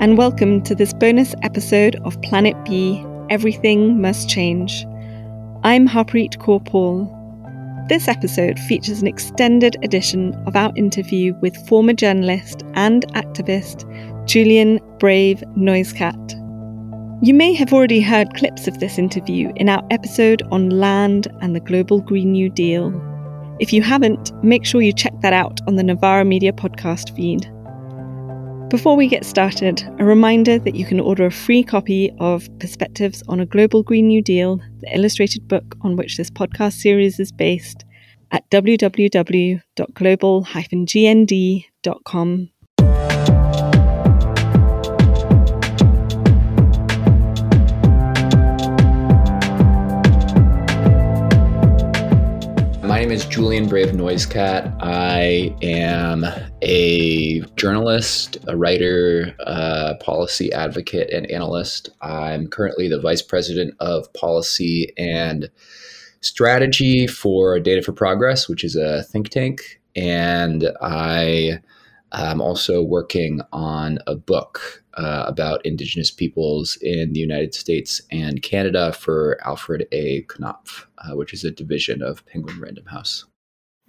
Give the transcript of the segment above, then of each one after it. and welcome to this bonus episode of Planet B: Everything Must Change. I'm Harpreet Kaur Paul. This episode features an extended edition of our interview with former journalist and activist Julian Brave NoiseCat. You may have already heard clips of this interview in our episode on land and the Global Green New Deal. If you haven't, make sure you check that out on the Navarra Media podcast feed. Before we get started, a reminder that you can order a free copy of Perspectives on a Global Green New Deal, the illustrated book on which this podcast series is based, at www.global-gnd.com. My name is Julian Brave NoiseCat. I am a journalist, a writer, a policy advocate, and analyst. I'm currently the vice president of policy and strategy for Data for Progress, which is a think tank. And I am also working on a book about Indigenous peoples in the United States and Canada for Alfred A. Knopf, which is a division of Penguin Random House.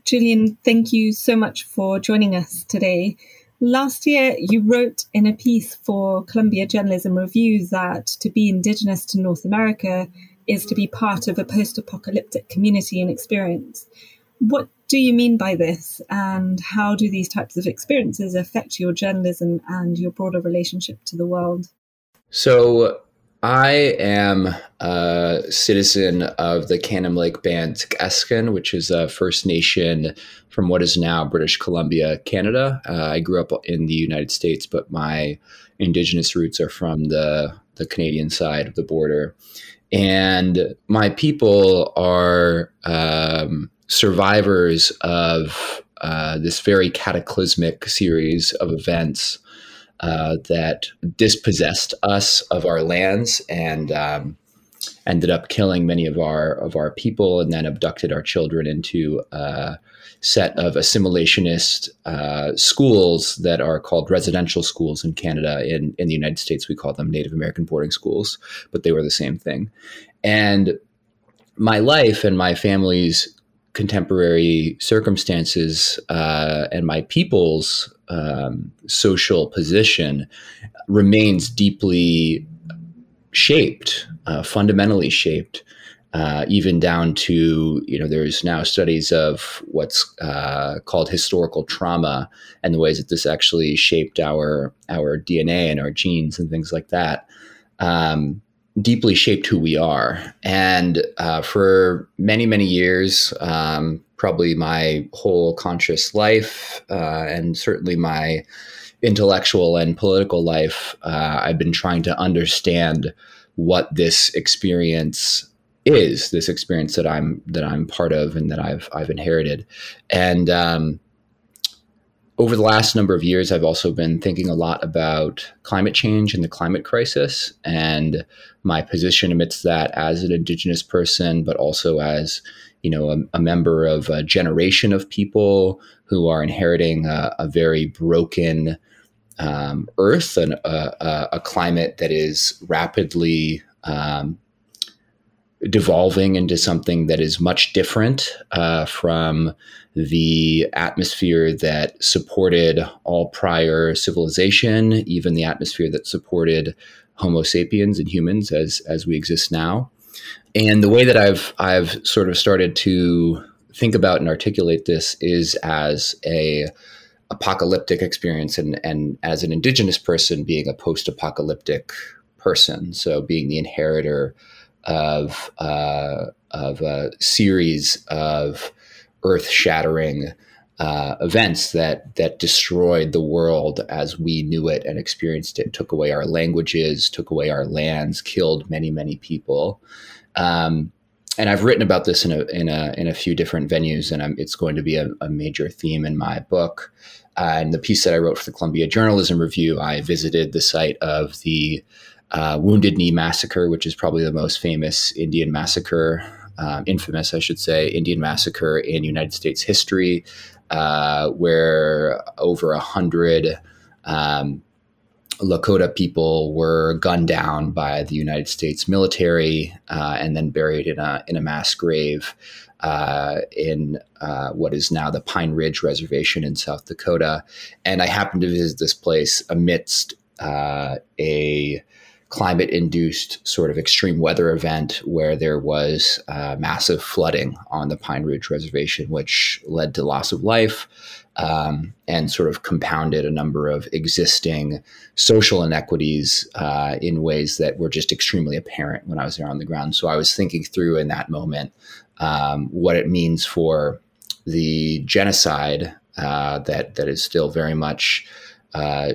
Julian, thank you so much for joining us today. Last year, you wrote in a piece for Columbia Journalism Review that to be Indigenous to North America is to be part of a post-apocalyptic community and experience. What do you mean by this, and how do these types of experiences affect your journalism and your broader relationship to the world? So I am a citizen of the Canim Lake Band Tsq'escen, which is a First Nation from what is now British Columbia, Canada. I grew up in the United States, but my Indigenous roots are from the Canadian side of the border. And my people are survivors of this very cataclysmic series of events that dispossessed us of our lands and ended up killing many of our people, and then abducted our children into a set of assimilationist schools that are called residential schools in Canada. In the United States, we call them Native American boarding schools, but they were the same thing. And my life and my family's contemporary circumstances and my people's social position remains deeply shaped, fundamentally shaped, even down to, there's now studies of what's called historical trauma and the ways that this actually shaped our DNA and our genes and things like that. Deeply shaped who we are. And for many, many years, probably my whole conscious life and certainly my intellectual and political life, I've been trying to understand what this experience is, this experience that I'm part of and that I've inherited. And over the last number of years, I've also been thinking a lot about climate change and the climate crisis and my position amidst that as an Indigenous person, but also as, a member of a generation of people who are inheriting a very broken earth and a climate that is rapidly devolving into something that is much different from the atmosphere that supported all prior civilization, even the atmosphere that supported Homo sapiens and humans as we exist now. And the way that I've sort of started to think about and articulate this is as a apocalyptic experience and as an Indigenous person being a post-apocalyptic person. So being the inheritor of a series of earth-shattering events that destroyed the world as we knew it and experienced it, took away our languages, took away our lands, killed many, many people. And I've written about this in a few different venues, and it's going to be a major theme in my book. And the piece that I wrote for the Columbia Journalism Review, I visited the site of the Wounded Knee Massacre, which is probably the most famous Indian massacre, infamous, I should say, Indian massacre in United States history, where over 100 Lakota people were gunned down by the United States military and then buried in a mass grave in what is now the Pine Ridge Reservation in South Dakota. And I happened to visit this place amidst a climate-induced sort of extreme weather event where there was massive flooding on the Pine Ridge Reservation, which led to loss of life and sort of compounded a number of existing social inequities in ways that were just extremely apparent when I was there on the ground. So I was thinking through in that moment what it means for the genocide that is still very much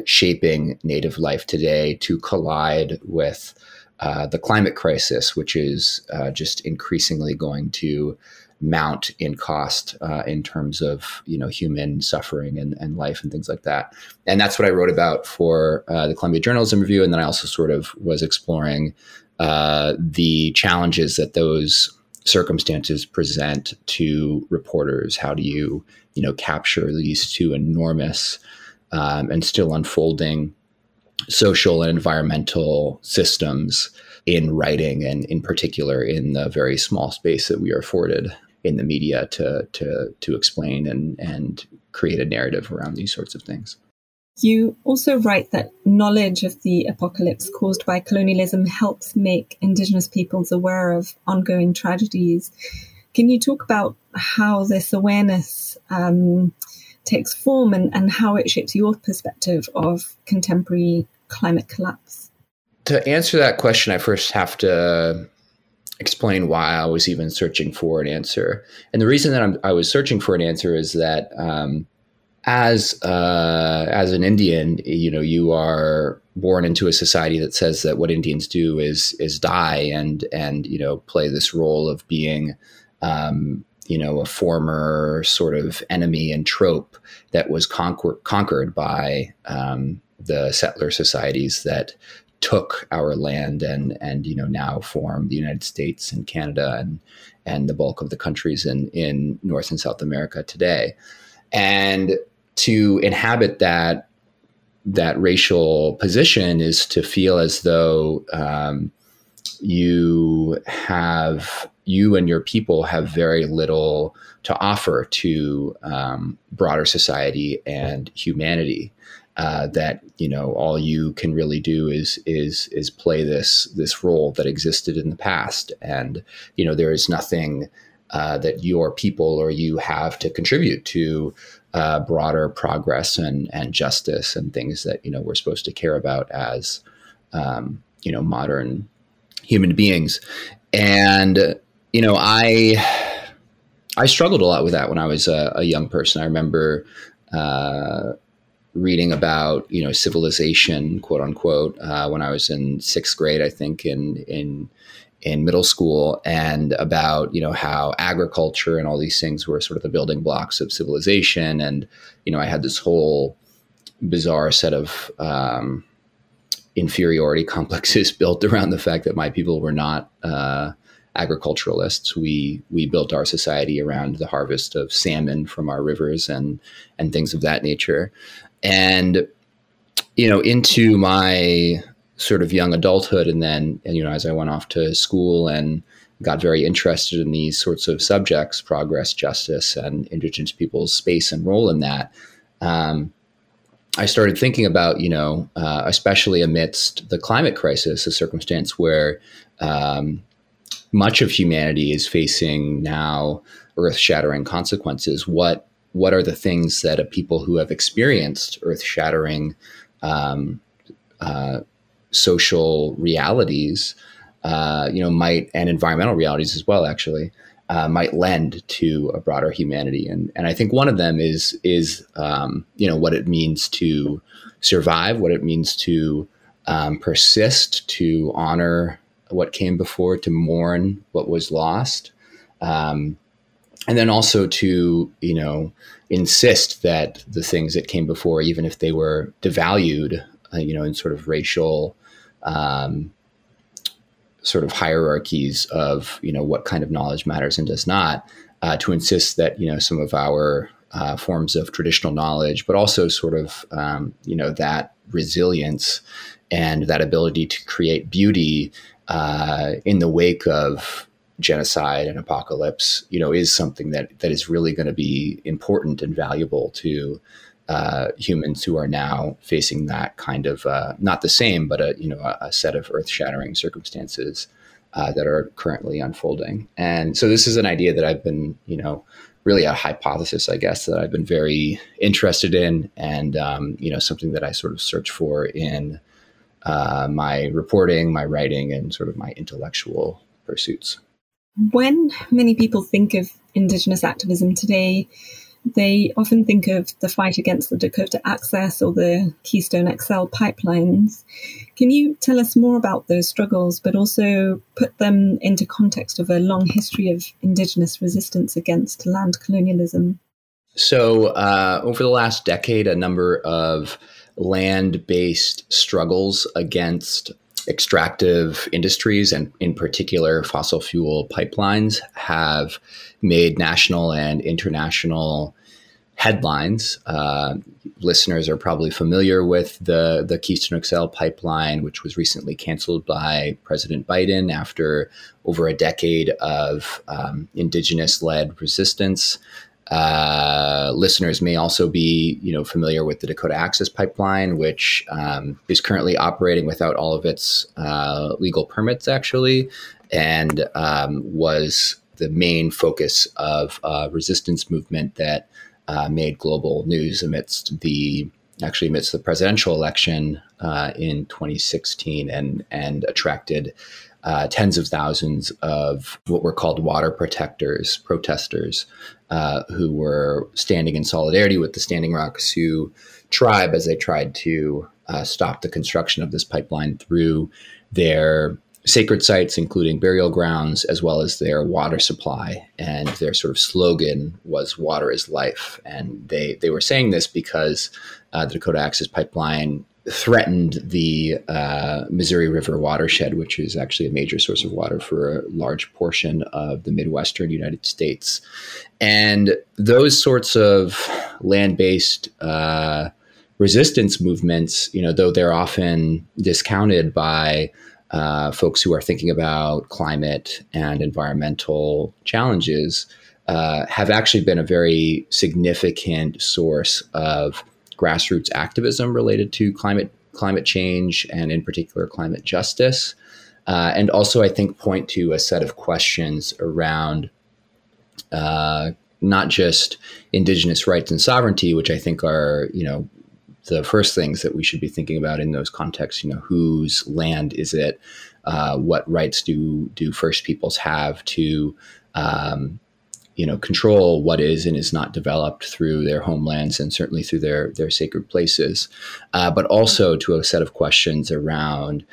shaping Native life today to collide with the climate crisis, which is just increasingly going to mount in cost in terms of, human suffering and life and things like that. And that's what I wrote about for the Columbia Journalism Review. And then I also sort of was exploring the challenges that those circumstances present to reporters. How do you, capture these two enormous and still unfolding social and environmental systems in writing, and in particular in the very small space that we are afforded in the media to explain and create a narrative around these sorts of things. You also write that knowledge of the apocalypse caused by colonialism helps make Indigenous peoples aware of ongoing tragedies. Can you talk about how this awareness takes form and how it shapes your perspective of contemporary climate collapse? To answer that question, I first have to explain why I was even searching for an answer. And the reason that I was searching for an answer is that as an Indian, you are born into a society that says that what Indians do is die and play this role of being a former sort of enemy and trope that was conquered by the settler societies that took our land and now form the United States and Canada and the bulk of the countries in North and South America today. And to inhabit that racial position is to feel as though you and your people have very little to offer to broader society and humanity. That all you can really do is play this role that existed in the past, and there is nothing that your people or you have to contribute to broader progress and justice and things that we're supposed to care about as modern human beings. And I struggled a lot with that when I was a young person. I remember reading about civilization, quote unquote, when I was in sixth grade, I think, in middle school, and about how agriculture and all these things were sort of the building blocks of civilization. And I had this whole bizarre set of inferiority complexes built around the fact that my people were not agriculturalists. We built our society around the harvest of salmon from our rivers and things of that nature. And into my sort of young adulthood, and then as I went off to school and got very interested in these sorts of subjects, progress, justice, and Indigenous people's space and role in that, I started thinking about, especially amidst the climate crisis, a circumstance where much of humanity is facing now earth-shattering consequences. What are the things that a people who have experienced earth-shattering social realities, might, and environmental realities as well, actually, might lend to a broader humanity. And I think one of them is what it means to survive, what it means to persist, to honor what came before, to mourn what was lost. And then also to, insist that the things that came before, even if they were devalued, in sort of racial sort of hierarchies of, what kind of knowledge matters and does not, to insist that, some of our forms of traditional knowledge, but also sort of, that resilience and that ability to create beauty in the wake of genocide and apocalypse, is something that is really going to be important and valuable to humans who are now facing that kind of not the same, but a set of earth-shattering circumstances that are currently unfolding. And so this is an idea that I've been, really a hypothesis, I guess, that I've been very interested in, and something that I sort of search for in my reporting, my writing, and sort of my intellectual pursuits. When many people think of Indigenous activism today, they often think of the fight against the Dakota Access or the Keystone XL pipelines. Can you tell us more about those struggles, but also put them into context of a long history of Indigenous resistance against land colonialism? So over the last decade, a number of land-based struggles against extractive industries, and in particular fossil fuel pipelines, have made national and international headlines. Listeners are probably familiar with the Keystone XL pipeline, which was recently canceled by President Biden after over a decade of Indigenous-led resistance. Listeners may also be, familiar with the Dakota Access Pipeline, which is currently operating without all of its legal permits, actually, and was the main focus of a resistance movement that made global news amidst the presidential election in 2016, and attracted tens of thousands of what were called water protesters, who were standing in solidarity with the Standing Rock Sioux tribe as they tried to stop the construction of this pipeline through their sacred sites, including burial grounds, as well as their water supply. And their sort of slogan was "Water is life." And they were saying this because the Dakota Access Pipeline threatened the Missouri River watershed, which is actually a major source of water for a large portion of the Midwestern United States. And those sorts of land-based resistance movements, though they're often discounted by folks who are thinking about climate and environmental challenges, have actually been a very significant source of grassroots activism related to climate change, and in particular climate justice, and also I think point to a set of questions around not just Indigenous rights and sovereignty, which I think are the first things that we should be thinking about in those contexts. Whose land is it? What rights do First Peoples have to control what is and is not developed through their homelands and certainly through their sacred places, but also to a set of questions around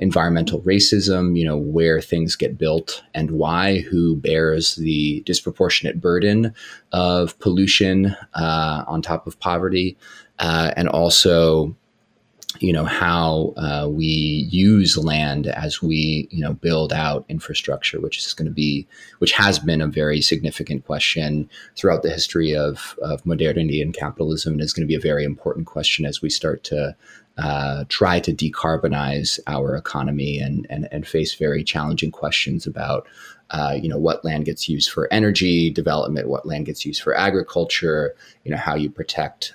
environmental racism, where things get built and why, who bears the disproportionate burden of pollution on top of poverty, and also how we use land as we, build out infrastructure, which has been a very significant question throughout the history of modernity and capitalism, and is going to be a very important question as we start to try to decarbonize our economy and face very challenging questions about, what land gets used for energy development, what land gets used for agriculture, how you protect,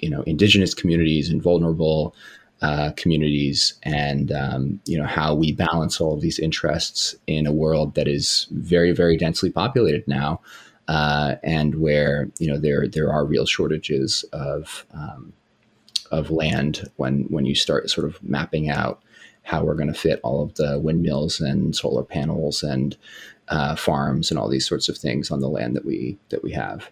Indigenous communities and vulnerable communities, and how we balance all of these interests in a world that is very, very densely populated now, and where there are real shortages of land when you start sort of mapping out how we're going to fit all of the windmills and solar panels and farms and all these sorts of things on the land that we have.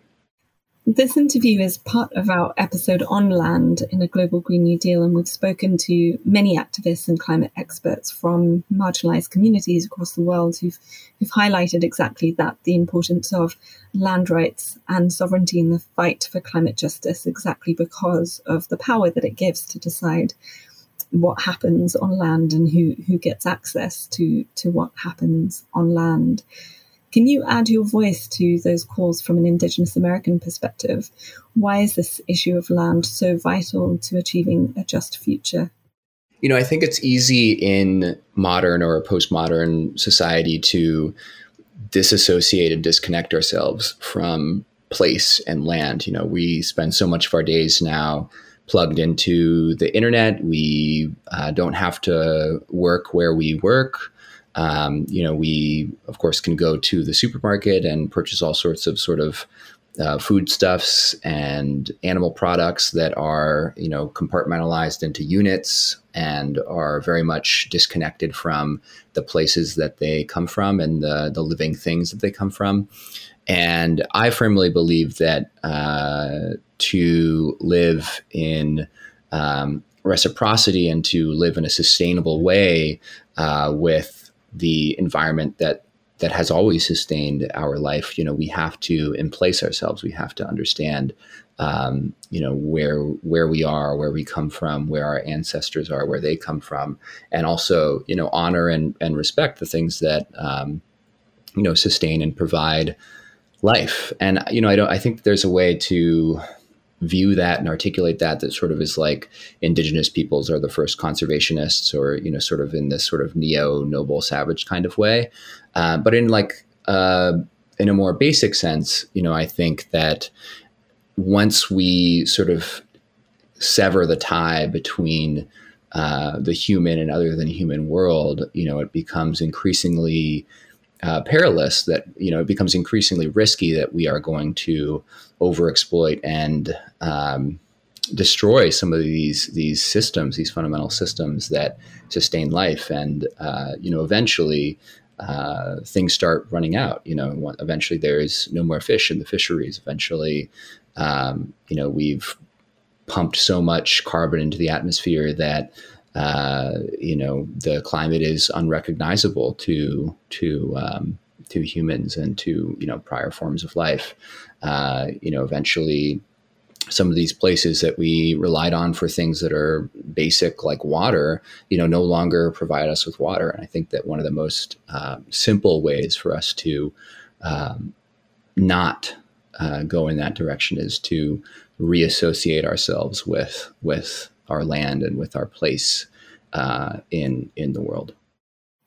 This interview is part of our episode on land in a global Green New Deal, and we've spoken to many activists and climate experts from marginalized communities across the world who've highlighted exactly that, the importance of land rights and sovereignty in the fight for climate justice, exactly because of the power that it gives to decide what happens on land and who gets access to what happens on land. Can you add your voice to those calls from an Indigenous American perspective? Why is this issue of land so vital to achieving a just future? You know, I think it's easy in modern or postmodern society to disassociate and disconnect ourselves from place and land. You know, we spend so much of our days now plugged into the internet. We don't have to work where we work. You know, we, of course, can go to the supermarket and purchase all sorts of sort of foodstuffs and animal products that are, you know, compartmentalized into units and are very much disconnected from the places that they come from and the living things that they come from. And I firmly believe that to live in reciprocity and to live in a sustainable way with the environment that has always sustained our life, you know, we have to emplace ourselves. We have to understand, you know, where we are, where we come from, where our ancestors are, where they come from, and also, you know, honor and respect the things that, you know, sustain and provide life. And, you know, I think there's a way to view that and articulate that sort of is like indigenous peoples are the first conservationists, or, you know, sort of in this sort of neo-noble savage kind of way. But in like, in a more basic sense, you know, I think that once we sort of sever the tie between the human and other than human world, you know, it becomes increasingly perilous, that, you know, it becomes increasingly risky that we are going to overexploit and destroy some of these systems, these fundamental systems that sustain life. And, you know, eventually things start running out. You know, eventually there is no more fish in the fisheries. Eventually, you know, we've pumped so much carbon into the atmosphere that you know, the climate is unrecognizable to humans and to, you know, prior forms of life. You know, eventually some of these places that we relied on for things that are basic like water, you know, no longer provide us with water. And I think that one of the most simple ways for us to not go in that direction is to reassociate ourselves with our land and with our place in the world.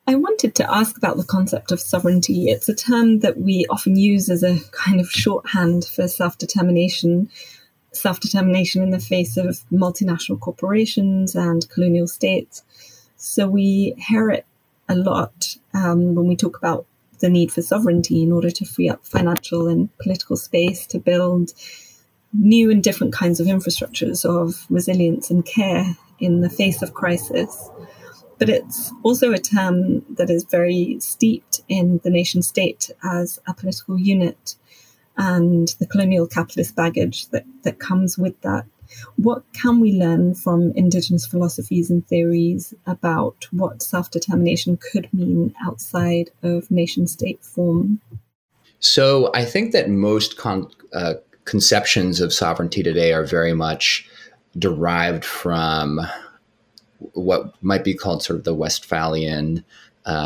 I wanted to ask about the concept of sovereignty. It's a term that we often use as a kind of shorthand for self-determination in the face of multinational corporations and colonial states. So we hear it a lot when we talk about the need for sovereignty in order to free up financial and political space to build new and different kinds of infrastructures of resilience and care in the face of crisis. But it's also a term that is very steeped in the nation state as a political unit and the colonial capitalist baggage that comes with that. What can we learn from Indigenous philosophies and theories about what self-determination could mean outside of nation state form? So I think that most conceptions of sovereignty today are very much derived from what might be called sort of the Westphalian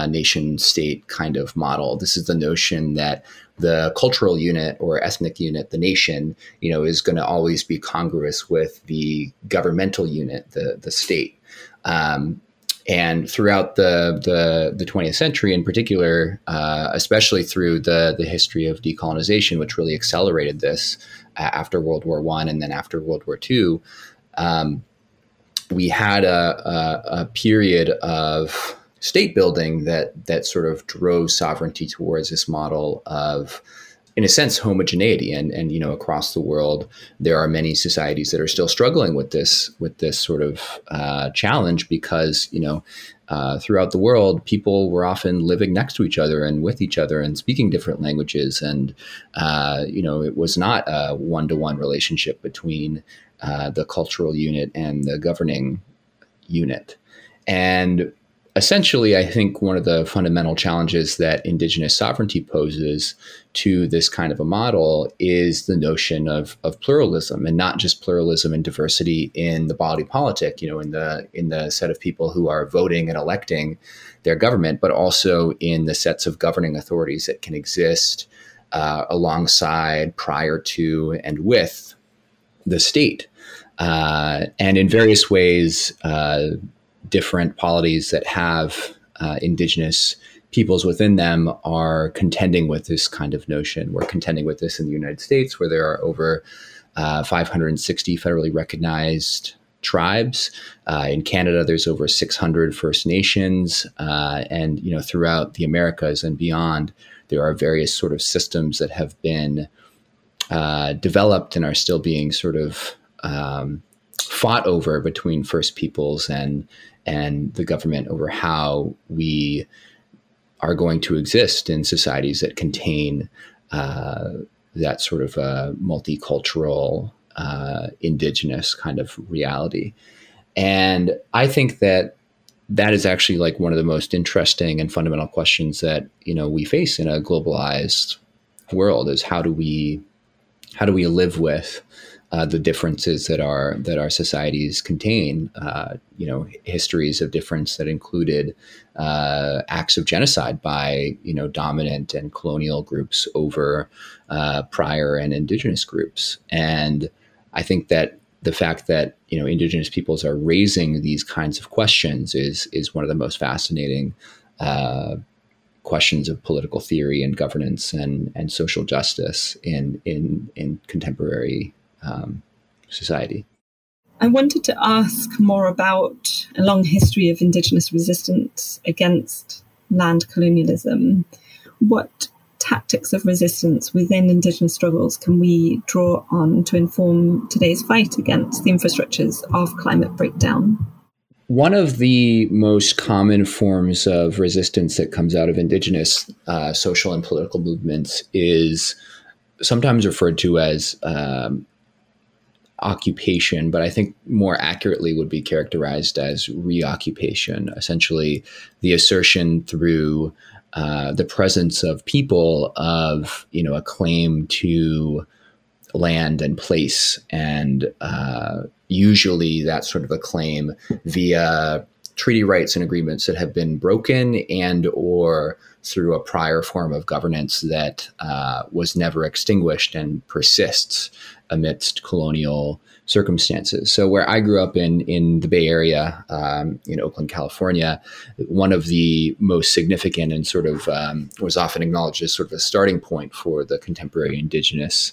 nation state kind of model. This is the notion that the cultural unit or ethnic unit, the nation, you know, is going to always be congruous with the governmental unit, the state. And throughout the 20th century in particular, especially through the history of decolonization, which really accelerated this after World War I and then after World War II, we had a period of state building that sort of drove sovereignty towards this model of, in a sense, homogeneity. And you know, across the world, there are many societies that are still struggling with this sort of challenge because, you know, throughout the world, people were often living next to each other and with each other and speaking different languages. And, you know, it was not a one-to-one relationship between the cultural unit and the governing unit. And essentially, I think one of the fundamental challenges that indigenous sovereignty poses to this kind of a model is the notion of pluralism, and not just pluralism and diversity in the body politic, you know, in the set of people who are voting and electing their government, but also in the sets of governing authorities that can exist alongside, prior to, and with the state. And in various ways, different polities that have indigenous peoples within them are contending with this kind of notion. We're contending with this in the United States, where there are over 560 federally recognized tribes. In Canada, there's over 600 First Nations, and you know, throughout the Americas and beyond, there are various sort of systems that have been developed and are still being sort of fought over between First Peoples and the government over how we are going to exist in societies that contain that sort of multicultural, indigenous kind of reality. And I think that that is actually like one of the most interesting and fundamental questions that, you know, we face in a globalized world, is how do we live with the differences that our societies contain, you know, histories of difference that included acts of genocide by, you know, dominant and colonial groups over prior and indigenous groups. And I think that the fact that, you know, indigenous peoples are raising these kinds of questions is one of the most fascinating questions of political theory and governance and social justice in contemporary society. I wanted to ask more about a long history of indigenous resistance against land colonialism. What tactics of resistance within indigenous struggles can we draw on to inform today's fight against the infrastructures of climate breakdown? One of the most common forms of resistance that comes out of indigenous social and political movements is sometimes referred to as occupation, but I think more accurately would be characterized as reoccupation, essentially the assertion through the presence of people of, you know, a claim to land and place, and usually that sort of a claim via treaty rights and agreements that have been broken, and or through a prior form of governance that was never extinguished and persists amidst colonial circumstances. So where I grew up in the Bay Area, in Oakland, California, one of the most significant and sort of was often acknowledged as sort of a starting point for the contemporary indigenous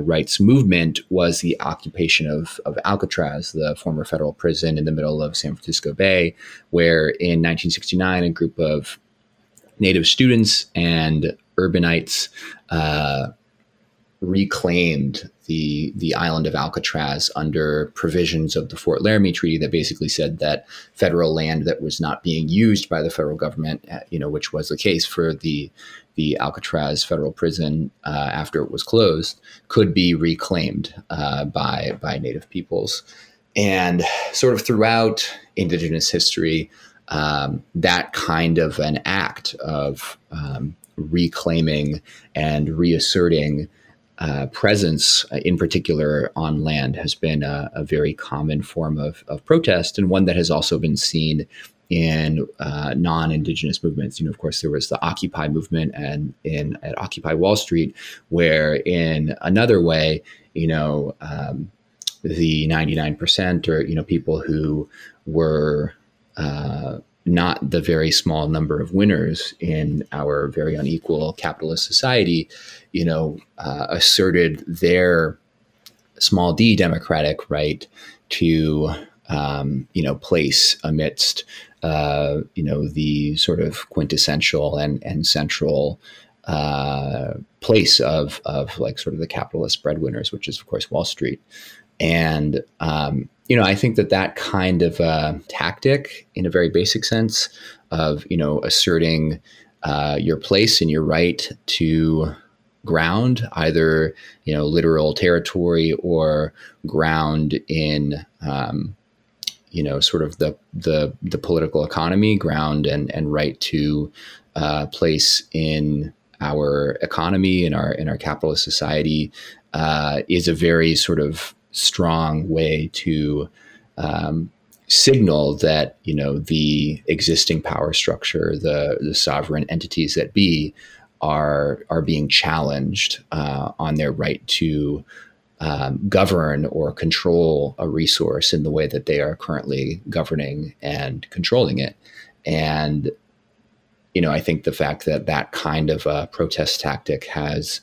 rights movement was the occupation of Alcatraz, the former federal prison in the middle of San Francisco Bay, where in 1969, a group of Native students and urbanites reclaimed the island of Alcatraz under provisions of the Fort Laramie Treaty that basically said that federal land that was not being used by the federal government, you know, which was the case for the Alcatraz federal prison after it was closed, could be reclaimed by Native peoples. And sort of throughout indigenous history, that kind of an act of reclaiming and reasserting presence, in particular on land, has been a very common form of protest, and one that has also been seen in non-indigenous movements. You know, of course, there was the Occupy movement and at Occupy Wall Street, where in another way, you know, the 99%, or, you know, people who were not the very small number of winners in our very unequal capitalist society, you know, asserted their small d democratic right to, you know, place amidst, you know, the sort of quintessential and central place of like sort of the capitalist breadwinners, which is, of course, Wall Street. And, you know, I think that kind of tactic, in a very basic sense, of, you know, asserting your place and your right to ground, either, you know, literal territory or ground in you know, sort of the political economy, ground and right to place in our economy, in our capitalist society, is a very sort of strong way to signal that, you know, the existing power structure, the sovereign entities that be, are being challenged on their right to govern or control a resource in the way that they are currently governing and controlling it. And, you know, I think the fact that that kind of a protest tactic has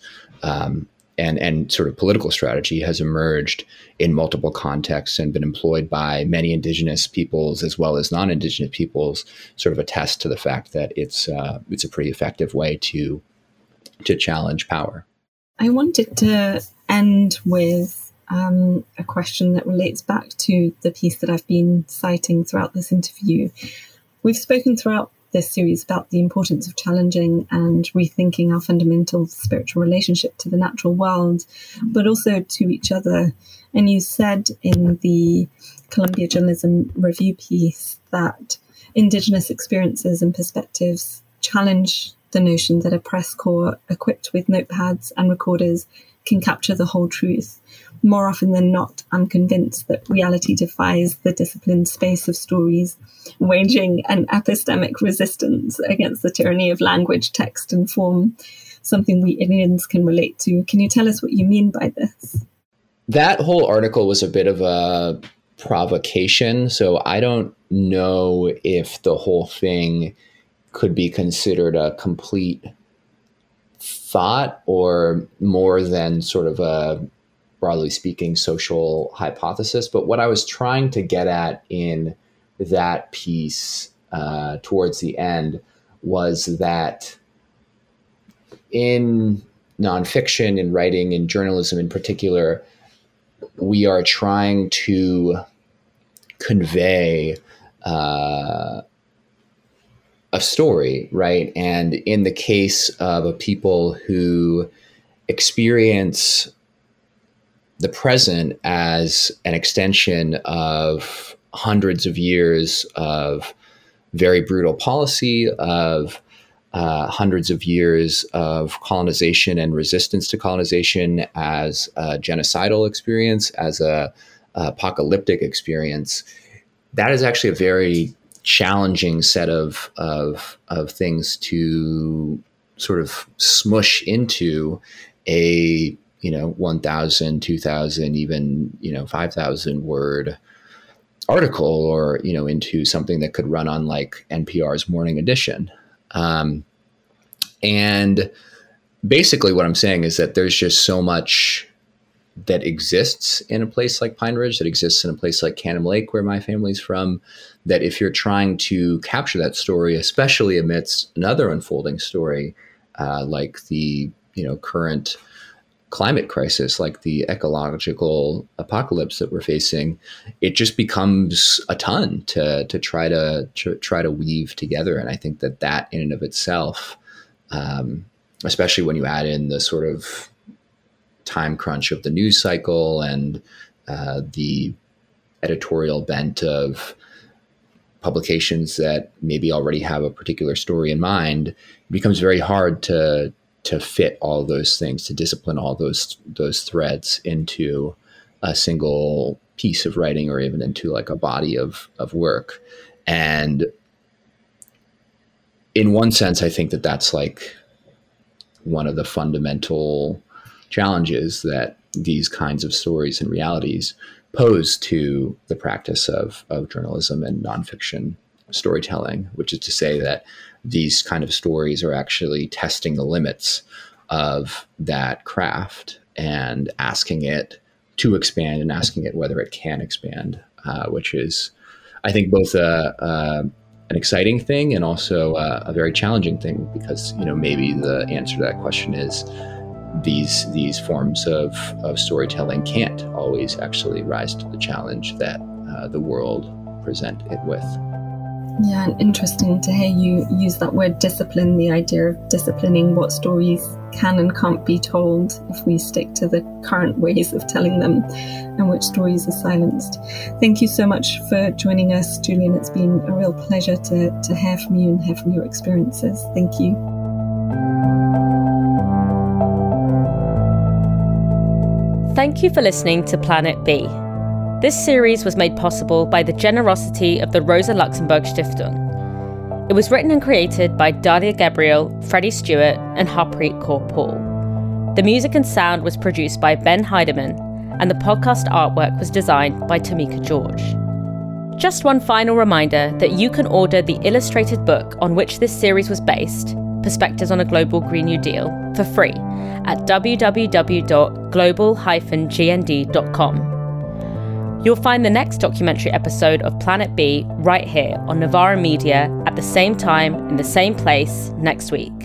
and sort of political strategy has emerged in multiple contexts and been employed by many indigenous peoples as well as non-indigenous peoples sort of attests to the fact that it's a pretty effective way to challenge power. I wanted to end with a question that relates back to the piece that I've been citing throughout this interview. We've spoken throughout this series about the importance of challenging and rethinking our fundamental spiritual relationship to the natural world, but also to each other. And you said in the Columbia Journalism Review piece that Indigenous experiences and perspectives challenge the notion that a press corps equipped with notepads and recorders can capture the whole truth. More often than not, I'm convinced that reality defies the disciplined space of stories, waging an epistemic resistance against the tyranny of language, text, and form, something we Indians can relate to. Can you tell us what you mean by this? That whole article was a bit of a provocation, so I don't know if the whole thing could be considered a complete thought or more than sort of a, broadly speaking, social hypothesis. But what I was trying to get at in that piece towards the end was that in nonfiction, in writing, in journalism in particular, we are trying to convey a story, right? And in the case of a people who experience the present as an extension of hundreds of years of very brutal policy, of hundreds of years of colonization and resistance to colonization as a genocidal experience, as a apocalyptic experience, that is actually a very challenging set of things to sort of smush into a, you know, 1,000, 2,000, even, you know, 5,000 word article, or, you know, into something that could run on like NPR's Morning Edition. And basically what I'm saying is that there's just so much that exists in a place like Pine Ridge, that exists in a place like Canim Lake, where my family's from, that if you're trying to capture that story, especially amidst another unfolding story, like the, you know, current climate crisis, like the ecological apocalypse that we're facing, it just becomes a ton to try to weave together. And I think that that in and of itself, especially when you add in the sort of time crunch of the news cycle and the editorial bent of publications that maybe already have a particular story in mind, it becomes very hard to fit all those things, to discipline all those threads into a single piece of writing, or even into like a body of work. And in one sense, I think that that's like one of the fundamental challenges that these kinds of stories and realities pose to the practice of journalism and nonfiction storytelling, which is to say that these kind of stories are actually testing the limits of that craft and asking it to expand, and asking it whether it can expand, which is, I think, both an exciting thing and also a very challenging thing, because, you know, maybe the answer to that question is these forms of storytelling can't always actually rise to the challenge that the world present it with. Yeah, and interesting to hear you use that word discipline, the idea of disciplining what stories can and can't be told if we stick to the current ways of telling them and which stories are silenced. Thank you so much for joining us, Julian. It's been a real pleasure to hear from you and hear from your experiences. Thank you. Thank you for listening to Planet B. This series was made possible by the generosity of the Rosa Luxemburg Stiftung. It was written and created by Dalia Gabriel, Freddie Stewart, and Harpreet Kaur Paul. The music and sound was produced by Ben Heidemann, and the podcast artwork was designed by Tamika George. Just one final reminder that you can order the illustrated book on which this series was based, Perspectives on a Global Green New Deal, for free at www.global-gnd.com. You'll find the next documentary episode of Planet B right here on Navarra Media at the same time in the same place next week.